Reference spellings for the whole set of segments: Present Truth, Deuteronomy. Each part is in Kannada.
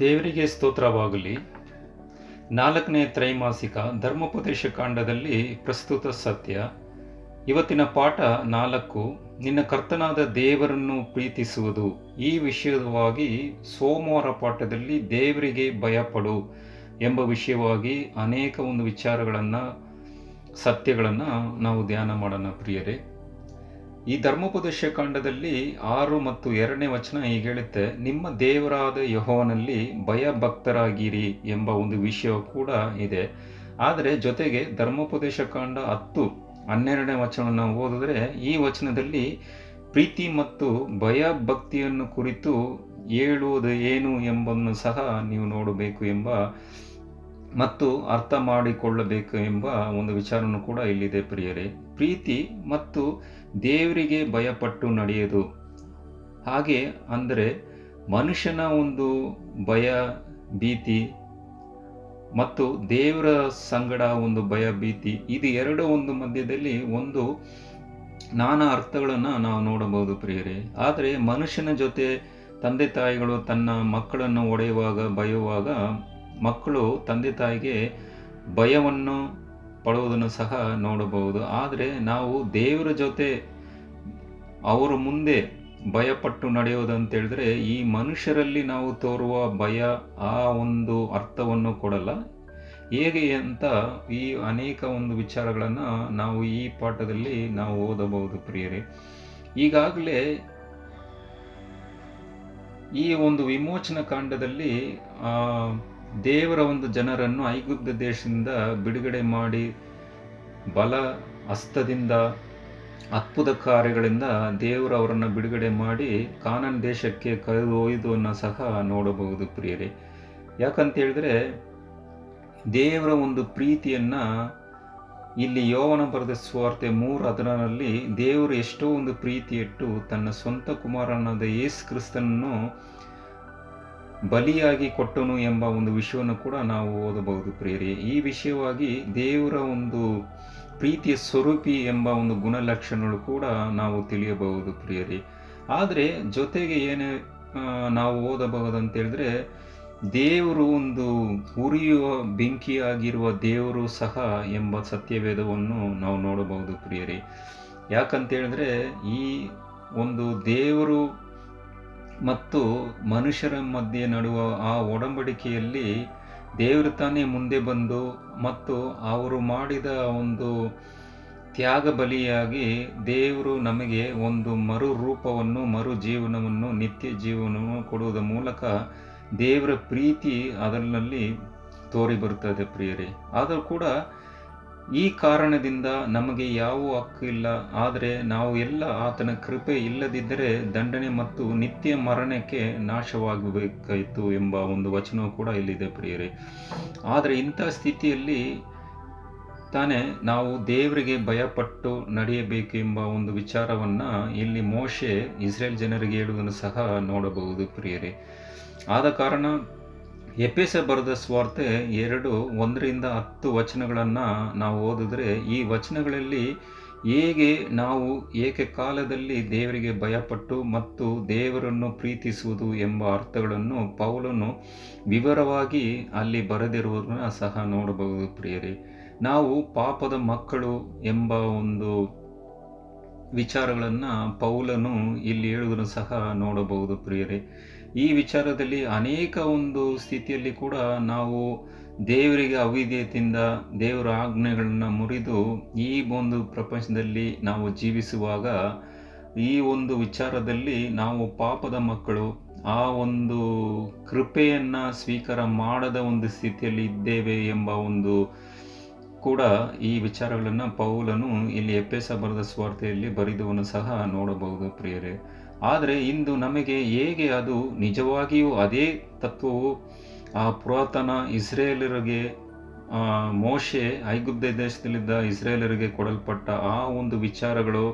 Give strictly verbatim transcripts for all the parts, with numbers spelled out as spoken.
ದೇವರಿಗೆ ಸ್ತೋತ್ರವಾಗಲಿ. ನಾಲ್ಕನೇ ತ್ರೈಮಾಸಿಕ ಧರ್ಮೋಪದೇಶ ಕಾಂಡದಲ್ಲಿ ಪ್ರಸ್ತುತ ಸತ್ಯ. ಇವತ್ತಿನ ಪಾಠ ನಾಲ್ಕು, ನಿನ್ನ ಕರ್ತನಾದ ದೇವರನ್ನು ಪ್ರೀತಿಸುವುದು. ಈ ವಿಷಯವಾಗಿ ಸೋಮವಾರ ಪಾಠದಲ್ಲಿ ದೇವರಿಗೆ ಭಯಪಡು ಎಂಬ ವಿಷಯವಾಗಿ ಅನೇಕ ಒಂದು ವಿಚಾರಗಳನ್ನು, ಸತ್ಯಗಳನ್ನು ನಾವು ಧ್ಯಾನ ಮಾಡೋಣ ಪ್ರಿಯರೇ. ಈ ಧರ್ಮೋಪದೇಶ ಕಾಂಡದಲ್ಲಿ ಆರು ಮತ್ತು ಎರಡನೇ ವಚನ ಹೀಗೆ ಹೇಳುತ್ತೆ, ನಿಮ್ಮ ದೇವರಾದ ಯೆಹೋವನಲ್ಲಿ ಭಯಭಕ್ತರಾಗಿರಿ ಎಂಬ ಒಂದು ವಿಷಯ ಕೂಡ ಇದೆ. ಆದರೆ ಜೊತೆಗೆ ಧರ್ಮೋಪದೇಶ ಕಾಂಡ ಹತ್ತು ಹನ್ನೆರಡನೇ ವಚನವನ್ನು ಓದಿದ್ರೆ ಈ ವಚನದಲ್ಲಿ ಪ್ರೀತಿ ಮತ್ತು ಭಯಭಕ್ತಿಯನ್ನು ಕುರಿತು ಹೇಳುವುದು ಏನು ಎಂಬನ್ನು ಸಹ ನೀವು ನೋಡಬೇಕು ಎಂಬ ಮತ್ತು ಅರ್ಥ ಮಾಡಿಕೊಳ್ಳಬೇಕು ಎಂಬ ಒಂದು ವಿಚಾರವನ್ನು ಕೂಡ ಇಲ್ಲಿದೆ ಪ್ರಿಯರೇ. ಪ್ರೀತಿ ಮತ್ತು ದೇವರಿಗೆ ಭಯಪಟ್ಟು ನಡೆಯೋದು ಹಾಗೆ ಅಂದರೆ ಮನುಷ್ಯನ ಒಂದು ಭಯ ಭೀತಿ ಮತ್ತು ದೇವರ ಸಂಗಡ ಒಂದು ಭಯ ಭೀತಿ, ಇದು ಎರಡು ಒಂದು ಮಧ್ಯದಲ್ಲಿ ಒಂದು ನಾನಾ ಅರ್ಥಗಳನ್ನು ನಾವು ನೋಡಬಹುದು ಪ್ರಿಯರೇ. ಆದರೆ ಮನುಷ್ಯನ ಜೊತೆ ತಂದೆ ತಾಯಿಗಳು ತನ್ನ ಮಕ್ಕಳನ್ನು ಒಡೆಯುವಾಗ ಬಯುವಾಗ ಮಕ್ಕಳು ತಂದೆ ತಾಯಿಗೆ ಭಯವನ್ನು ಪಡುವುದನ್ನು ಸಹ ನೋಡಬಹುದು. ಆದರೆ ನಾವು ದೇವರ ಜೊತೆ ಅವರ ಮುಂದೆ ಭಯಪಟ್ಟು ನಡೆಯೋದಂತ ಹೇಳಿದ್ರೆ ಈ ಮನುಷ್ಯರಲ್ಲಿ ನಾವು ತೋರುವ ಭಯ ಆ ಒಂದು ಅರ್ಥವನ್ನು ಕೊಡಲ್ಲ. ಹೇಗೆ ಅಂತ ಈ ಅನೇಕ ಒಂದು ವಿಚಾರಗಳನ್ನು ನಾವು ಈ ಪಾಠದಲ್ಲಿ ನಾವು ಓದಬಹುದು ಪ್ರಿಯರೇ. ಈಗಾಗಲೇ ಈ ಒಂದು ವಿಮೋಚನ ಕಾಂಡದಲ್ಲಿ ಆ ದೇವರ ಒಂದು ಜನರನ್ನು ಐಗುಪ್ತ ದೇಶದಿಂದ ಬಿಡುಗಡೆ ಮಾಡಿ ಬಲ ಹಸ್ತದಿಂದ ಅದ್ಭುತ ಕಾರ್ಯಗಳಿಂದ ದೇವರು ಅವರನ್ನು ಬಿಡುಗಡೆ ಮಾಡಿ ಕಾನಾನ್ ದೇಶಕ್ಕೆ ಕರೆದು ಒಯ್ದುವನ್ನು ಸಹ ನೋಡಬಹುದು ಪ್ರಿಯರೇ. ಯಾಕಂತ ಹೇಳಿದ್ರೆ ದೇವರ ಒಂದು ಪ್ರೀತಿಯನ್ನು ಇಲ್ಲಿ ಯೋವನ ಬರೆದ ಸ್ವಾರ್ತೆ ಮೂರು ಅದರಲ್ಲಿ ದೇವರು ಎಷ್ಟೋ ಒಂದು ಪ್ರೀತಿ ಇಟ್ಟು ತನ್ನ ಸ್ವಂತ ಕುಮಾರನಾದ ಯೇಸು ಕ್ರಿಸ್ತನನ್ನು ಬಲಿಯಾಗಿ ಕೊಟ್ಟನು ಎಂಬ ಒಂದು ವಿಷಯವನ್ನು ಕೂಡ ನಾವು ಓದಬಹುದು ಪ್ರಿಯರೇ. ಈ ವಿಷಯವಾಗಿ ದೇವರ ಒಂದು ಪ್ರೀತಿಯ ಸ್ವರೂಪಿ ಎಂಬ ಒಂದು ಗುಣಲಕ್ಷಣಗಳು ಕೂಡ ನಾವು ತಿಳಿಯಬಹುದು ಪ್ರಿಯರೇ. ಆದರೆ ಜೊತೆಗೆ ಏನೇ ನಾವು ಓದಬಹುದಂತೇಳಿದ್ರೆ ದೇವರು ಒಂದು ಉರಿಯುವ ಬೆಂಕಿಯಾಗಿರುವ ದೇವರು ಸಹ ಎಂಬ ಸತ್ಯವೇದವನ್ನು ನಾವು ನೋಡಬಹುದು ಪ್ರಿಯರೇ. ಯಾಕಂತೇಳಿದ್ರೆ ಈ ಒಂದು ದೇವರು ಮತ್ತು ಮನುಷ್ಯರ ಮಧ್ಯೆ ನಡುವ ಆ ಒಡಂಬಡಿಕೆಯಲ್ಲಿ ದೇವರು ತಾನೇ ಮುಂದೆ ಬಂದು ಮತ್ತು ಅವರು ಮಾಡಿದ ಒಂದು ತ್ಯಾಗ ಬಲಿಯಾಗಿ ದೇವರು ನಮಗೆ ಒಂದು ಮರು ರೂಪವನ್ನು, ಮರು ಜೀವನವನ್ನು, ನಿತ್ಯ ಜೀವನವನ್ನು ಕೊಡುವುದರ ಮೂಲಕ ದೇವರ ಪ್ರೀತಿ ಅದರಲ್ಲಿ ತೋರಿ ಬರುತ್ತದೆ ಪ್ರಿಯರೇ. ಆದರೂ ಕೂಡ ಈ ಕಾರಣದಿಂದ ನಮಗೆ ಯಾವ ಹಕ್ಕು ಇಲ್ಲ. ಆದರೆ ನಾವು ಎಲ್ಲ ಆತನ ಕೃಪೆ ಇಲ್ಲದಿದ್ದರೆ ದಂಡನೆ ಮತ್ತು ನಿತ್ಯ ಮರಣಕ್ಕೆ ನಾಶವಾಗಬೇಕಾಯಿತು ಎಂಬ ಒಂದು ವಚನವೂ ಕೂಡ ಇಲ್ಲಿದೆ ಪ್ರಿಯರೇ. ಆದರೆ ಇಂಥ ಸ್ಥಿತಿಯಲ್ಲಿ ತಾನೇ ನಾವು ದೇವರಿಗೆ ಭಯಪಟ್ಟು ನಡೆಯಬೇಕು ಎಂಬ ಒಂದು ವಿಚಾರವನ್ನು ಇಲ್ಲಿ ಮೋಶೆ ಇಸ್ರೇಲ್ ಜನರಿಗೆ ಹೇಳುವುದನ್ನು ಸಹ ನೋಡಬಹುದು ಪ್ರಿಯರೇ. ಆದ ಕಾರಣ ಎಫೆಸ ಬರೆದ ಸ್ವಾರ್ತೆ ಎರಡು ಒಂದರಿಂದ ಹತ್ತು ವಚನಗಳನ್ನು ನಾವು ಓದಿದ್ರೆ ಈ ವಚನಗಳಲ್ಲಿ ಹೇಗೆ ನಾವು ಏಕಕಾಲದಲ್ಲಿ ದೇವರಿಗೆ ಭಯಪಟ್ಟು ಮತ್ತು ದೇವರನ್ನು ಪ್ರೀತಿಸುವುದು ಎಂಬ ಅರ್ಥಗಳನ್ನು ಪೌಲನು ವಿವರವಾಗಿ ಅಲ್ಲಿ ಬರೆದಿರುವುದನ್ನು ಸಹ ನೋಡಬಹುದು ಪ್ರಿಯರೇ. ನಾವು ಪಾಪದ ಮಕ್ಕಳು ಎಂಬ ಒಂದು ವಿಚಾರಗಳನ್ನು ಪೌಲನು ಇಲ್ಲಿ ಹೇಳುವುದನ್ನು ಸಹ ನೋಡಬಹುದು ಪ್ರಿಯರೇ. ಈ ವಿಚಾರದಲ್ಲಿ ಅನೇಕ ಒಂದು ಸ್ಥಿತಿಯಲ್ಲಿ ಕೂಡ ನಾವು ದೇವರಿಗೆ ಅವಿಧೇಯತೆಯಿಂದ ದೇವರ ಆಜ್ಞೆಗಳನ್ನು ಮುರಿದು ಈ ಒಂದು ಪ್ರಪಂಚದಲ್ಲಿ ನಾವು ಜೀವಿಸುವಾಗ ಈ ಒಂದು ವಿಚಾರದಲ್ಲಿ ನಾವು ಪಾಪದ ಮಕ್ಕಳು, ಆ ಒಂದು ಕೃಪೆಯನ್ನು ಸ್ವೀಕಾರ ಮಾಡದ ಒಂದು ಸ್ಥಿತಿಯಲ್ಲಿ ಇದ್ದೇವೆ ಎಂಬ ಒಂದು ಕೂಡ ಈ ವಿಚಾರಗಳನ್ನು ಪೌಲನು ಇಲ್ಲಿ ಎಫೆಸ ಬರೆದ ಸ್ವಾರ್ಥೆಯಲ್ಲಿ ಬರೆದವನ್ನು ಸಹ ನೋಡಬಹುದು ಪ್ರಿಯರೇ. ಆದರೆ ಇಂದು ನಮಗೆ ಹೇಗೆ ಅದು ನಿಜವಾಗಿಯೂ ಅದೇ ತತ್ವವು ಆ ಪುರಾತನ ಇಸ್ರೇಲರಿಗೆ, ಮೋಶೆ ಐಗುಪ್ತ ದೇಶದಲ್ಲಿದ್ದ ಇಸ್ರೇಲರಿಗೆ ಕೊಡಲ್ಪಟ್ಟ ಆ ಒಂದು ವಿಚಾರಗಳು,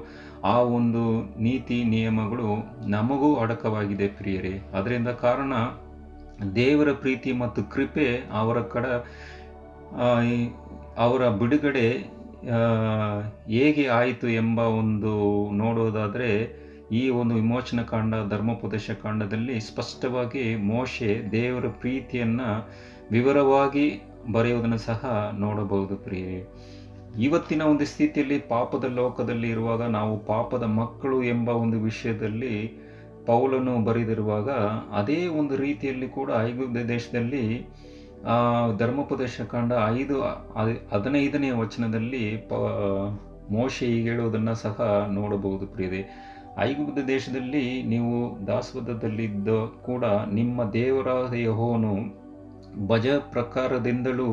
ಆ ಒಂದು ನೀತಿ ನಿಯಮಗಳು ನಮಗೂ ಅಡಕವಾಗಿದೆ ಪ್ರಿಯರೇ. ಅದರಿಂದ ಕಾರಣ ದೇವರ ಪ್ರೀತಿ ಮತ್ತು ಕೃಪೆ ಅವರ ಕಡೆ ಅವರ ಬಿಡುಗಡೆ ಹೇಗೆ ಆಯಿತು ಎಂಬ ಒಂದು ನೋಡೋದಾದರೆ ಈ ಒಂದು ವಿಮೋಚನ ಕಾಂಡ ಧರ್ಮೋಪದೇಶ ಕಾಂಡದಲ್ಲಿ ಸ್ಪಷ್ಟವಾಗಿ ಮೋಶೆ ದೇವರ ಪ್ರೀತಿಯನ್ನು ವಿವರವಾಗಿ ಬರೆಯುವುದನ್ನು ಸಹ ನೋಡಬಹುದು. ಪ್ರಿಯೆ, ಇವತ್ತಿನ ಒಂದು ಸ್ಥಿತಿಯಲ್ಲಿ ಪಾಪದ ಲೋಕದಲ್ಲಿ ಇರುವಾಗ ನಾವು ಪಾಪದ ಮಕ್ಕಳು ಎಂಬ ಒಂದು ವಿಷಯದಲ್ಲಿ ಪೌಲನು ಬರೆದಿರುವಾಗ ಅದೇ ಒಂದು ರೀತಿಯಲ್ಲಿ ಕೂಡ ಐಗುಪ್ತ ದೇಶದಲ್ಲಿ ಧರ್ಮೋಪದೇಶ ಕಾಂಡ ಐದು ಹದಿನೈದನೇ ವಚನದಲ್ಲಿ ಪ ಮೋಶೆ ಹೇಳೋದನ್ನು ಸಹ ನೋಡಬಹುದು. ಪ್ರಿಯರೇ, ಐಗುಪ್ತ ದೇಶದಲ್ಲಿ ನೀವು ದಾಸತ್ವದಲ್ಲಿದ್ದ ಕೂಡ ನಿಮ್ಮ ದೇವರಾದ ಯೆಹೋವನು ಭಜ ಪ್ರಕಾರದಿಂದಲೂ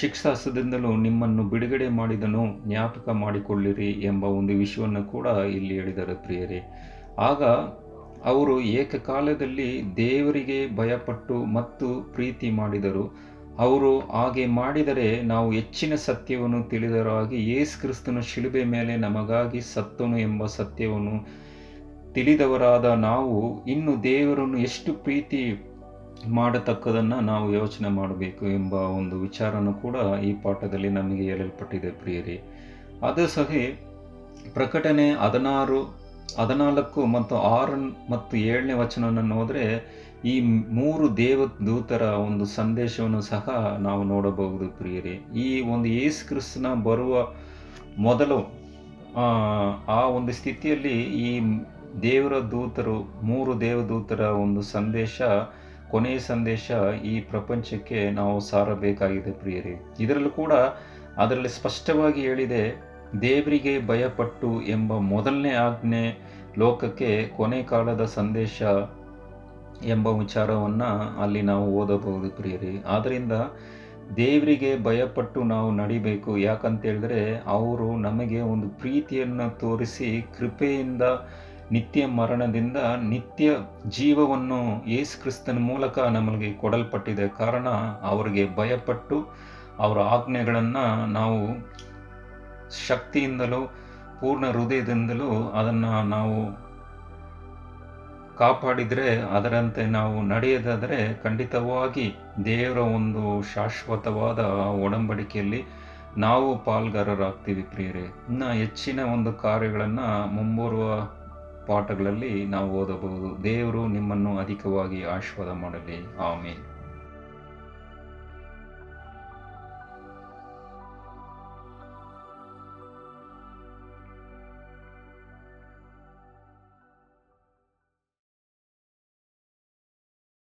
ಶಿಕ್ಷಾಸ್ತ್ರದಿಂದಲೂ ನಿಮ್ಮನ್ನು ಬಿಡುಗಡೆ ಮಾಡಿದನು, ಜ್ಞಾಪಕ ಮಾಡಿಕೊಳ್ಳಿರಿ ಎಂಬ ಒಂದು ವಿಷಯವನ್ನು ಕೂಡ ಇಲ್ಲಿ ಹೇಳಿದ್ದಾರೆ. ಪ್ರಿಯರೇ, ಆಗ ಅವರು ಏಕಕಾಲದಲ್ಲಿ ದೇವರಿಗೆ ಭಯಪಟ್ಟು ಮತ್ತು ಪ್ರೀತಿ ಮಾಡಿದರು. ಅವರು ಹಾಗೆ ಮಾಡಿದರೆ ನಾವು ಹೆಚ್ಚಿನ ಸತ್ಯವನ್ನು ತಿಳಿದರಾಗಿ ಯೇಸು ಕ್ರಿಸ್ತನು ಶಿಲುಬೆ ಮೇಲೆ ನಮಗಾಗಿ ಸತ್ತನು ಎಂಬ ಸತ್ಯವನ್ನು ತಿಳಿದವರಾದ ನಾವು ಇನ್ನು ದೇವರನ್ನು ಎಷ್ಟು ಪ್ರೀತಿ ಮಾಡತಕ್ಕದನ್ನು ನಾವು ಯೋಚನೆ ಮಾಡಬೇಕು ಎಂಬ ಒಂದು ವಿಚಾರನೂ ಕೂಡ ಈ ಪಾಠದಲ್ಲಿ ನಮಗೆ ಹೇಳಲ್ಪಟ್ಟಿದೆ. ಪ್ರಿಯರೇ, ಅದು ಸಹ ಪ್ರಕಟಣೆ ಹದಿನಾರು ಹದಿನಾಲ್ಕು ಮತ್ತು ಆರು ಮತ್ತು ಏಳನೇ ವಚನವನ್ನು ಹೋದರೆ ಈ ಮೂರು ದೇವದೂತರ ಒಂದು ಸಂದೇಶವನ್ನು ಸಹ ನಾವು ನೋಡಬಹುದು. ಪ್ರಿಯರೇ, ಈ ಒಂದು ಯೇಸು ಕ್ರಿಸ್ತನ ಬರುವ ಮೊದಲು ಆ ಒಂದು ಸ್ಥಿತಿಯಲ್ಲಿ ಈ ದೇವರ ದೂತರು ಮೂರು ದೇವದೂತರ ಒಂದು ಸಂದೇಶ, ಕೊನೆಯ ಸಂದೇಶ ಈ ಪ್ರಪಂಚಕ್ಕೆ ನಾವು ಸಾರಬೇಕಾಗಿದೆ. ಪ್ರಿಯರೇ, ಇದರಲ್ಲೂ ಕೂಡ ಅದರಲ್ಲಿ ಸ್ಪಷ್ಟವಾಗಿ ಹೇಳಿದೆ, ದೇವರಿಗೆ ಭಯಪಟ್ಟು ಎಂಬ ಮೊದಲನೇ ಆಜ್ಞೆ ಲೋಕಕ್ಕೆ ಕೊನೆ ಕಾಲದ ಸಂದೇಶ ಎಂಬ ವಿಚಾರವನ್ನು ಅಲ್ಲಿ ನಾವು ಓದಬಹುದು. ಪ್ರಿಯರೇ, ಆದ್ದರಿಂದ ದೇವರಿಗೆ ಭಯಪಟ್ಟು ನಾವು ನಡಿಬೇಕು. ಯಾಕಂತೇಳಿದ್ರೆ ಅವರು ನಮಗೆ ಒಂದು ಪ್ರೀತಿಯನ್ನು ತೋರಿಸಿ ಕೃಪೆಯಿಂದ ನಿತ್ಯ ಮರಣದಿಂದ ನಿತ್ಯ ಜೀವವನ್ನು ಯೇಸು ಕ್ರಿಸ್ತನ ಮೂಲಕ ನಮಗೆ ಕೊಡಲ್ಪಟ್ಟಿದೆ. ಕಾರಣ ಅವರಿಗೆ ಭಯಪಟ್ಟು ಅವರ ಆಜ್ಞೆಗಳನ್ನು ನಾವು ಶಕ್ತಿಯಿಂದಲೂ ಪೂರ್ಣ ಹೃದಯದಿಂದಲೂ ಅದನ್ನು ನಾವು ಕಾಪಾಡಿದರೆ, ಅದರಂತೆ ನಾವು ನಡೆಯದಾದರೆ ಖಂಡಿತವಾಗಿ ದೇವರ ಒಂದು ಶಾಶ್ವತವಾದ ಒಡಂಬಡಿಕೆಯಲ್ಲಿ ನಾವು ಪಾಲ್ಗಾರರಾಗ್ತೀವಿ. ಪ್ರಿಯರೇ, ಇನ್ನು ಹೆಚ್ಚಿನ ಒಂದು ಕಾರ್ಯಗಳನ್ನು ಮುಂಬರುವ ಪಾಠಗಳಲ್ಲಿ ನಾವು ಓದಬಹುದು. ದೇವರು ನಿಮ್ಮನ್ನು ಅಧಿಕವಾಗಿ ಆಶೀರ್ವಾದ ಮಾಡಲಿ. ಆಮೇಲೆ